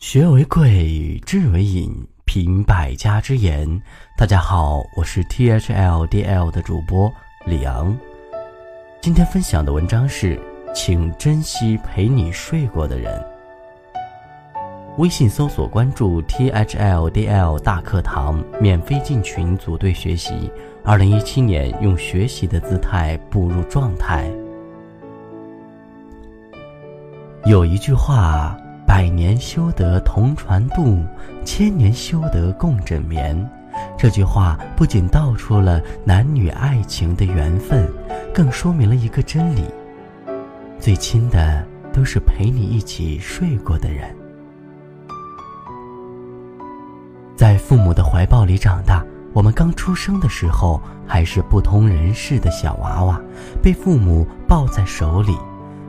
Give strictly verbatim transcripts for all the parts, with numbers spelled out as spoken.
学为贵，知为引，凭百家之言。大家好，我是 T H L D L 的主播李昂。今天分享的文章是请珍惜陪你睡过的人。微信搜索关注 T H L D L 大课堂，免费进群组队学习。二零一七年用学习的姿态步入状态。有一句话，百年修得同船渡，千年修得共枕眠。这句话不仅道出了男女爱情的缘分，更说明了一个真理：最亲的都是陪你一起睡过的人。在父母的怀抱里长大，我们刚出生的时候还是不通人事的小娃娃，被父母抱在手里，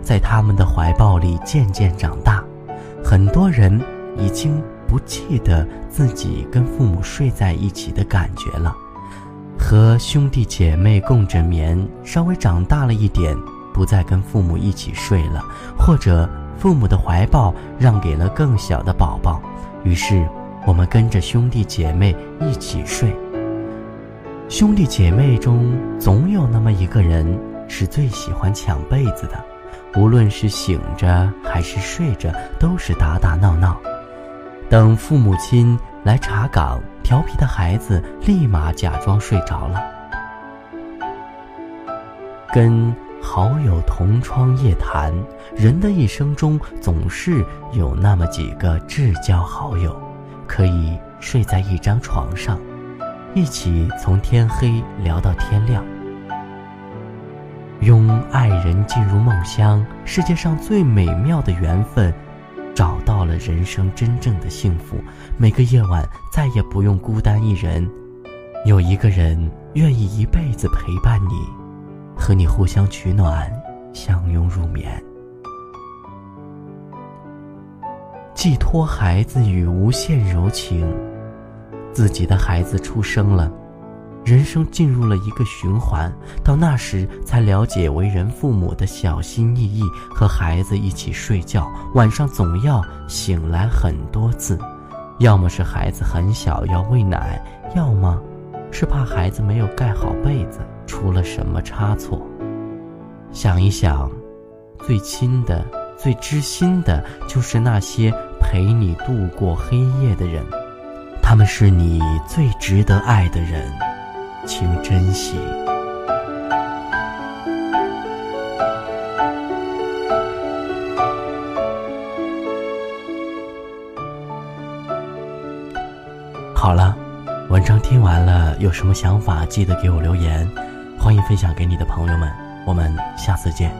在他们的怀抱里渐渐长大。很多人已经不记得自己跟父母睡在一起的感觉了，和兄弟姐妹共枕眠，稍微长大了一点，不再跟父母一起睡了，或者父母的怀抱让给了更小的宝宝，于是我们跟着兄弟姐妹一起睡。兄弟姐妹中总有那么一个人是最喜欢抢被子的，无论是醒着还是睡着，都是打打闹闹。等父母亲来查岗，调皮的孩子立马假装睡着了。跟好友同窗夜谈，人的一生中总是有那么几个至交好友，可以睡在一张床上，一起从天黑聊到天亮。拥爱人进入梦乡，世界上最美妙的缘分，找到了人生真正的幸福。每个夜晚再也不用孤单一人，有一个人愿意一辈子陪伴你，和你互相取暖，相拥入眠。寄托孩子与无限柔情，自己的孩子出生了，人生进入了一个循环，到那时才了解为人父母的小心翼翼。和孩子一起睡觉，晚上总要醒来很多次，要么是孩子很小要喂奶，要么是怕孩子没有盖好被子出了什么差错。想一想，最亲的最知心的就是那些陪你度过黑夜的人，他们是你最值得爱的人，请珍惜。好了，文章听完了，有什么想法记得给我留言，欢迎分享给你的朋友们，我们下次见。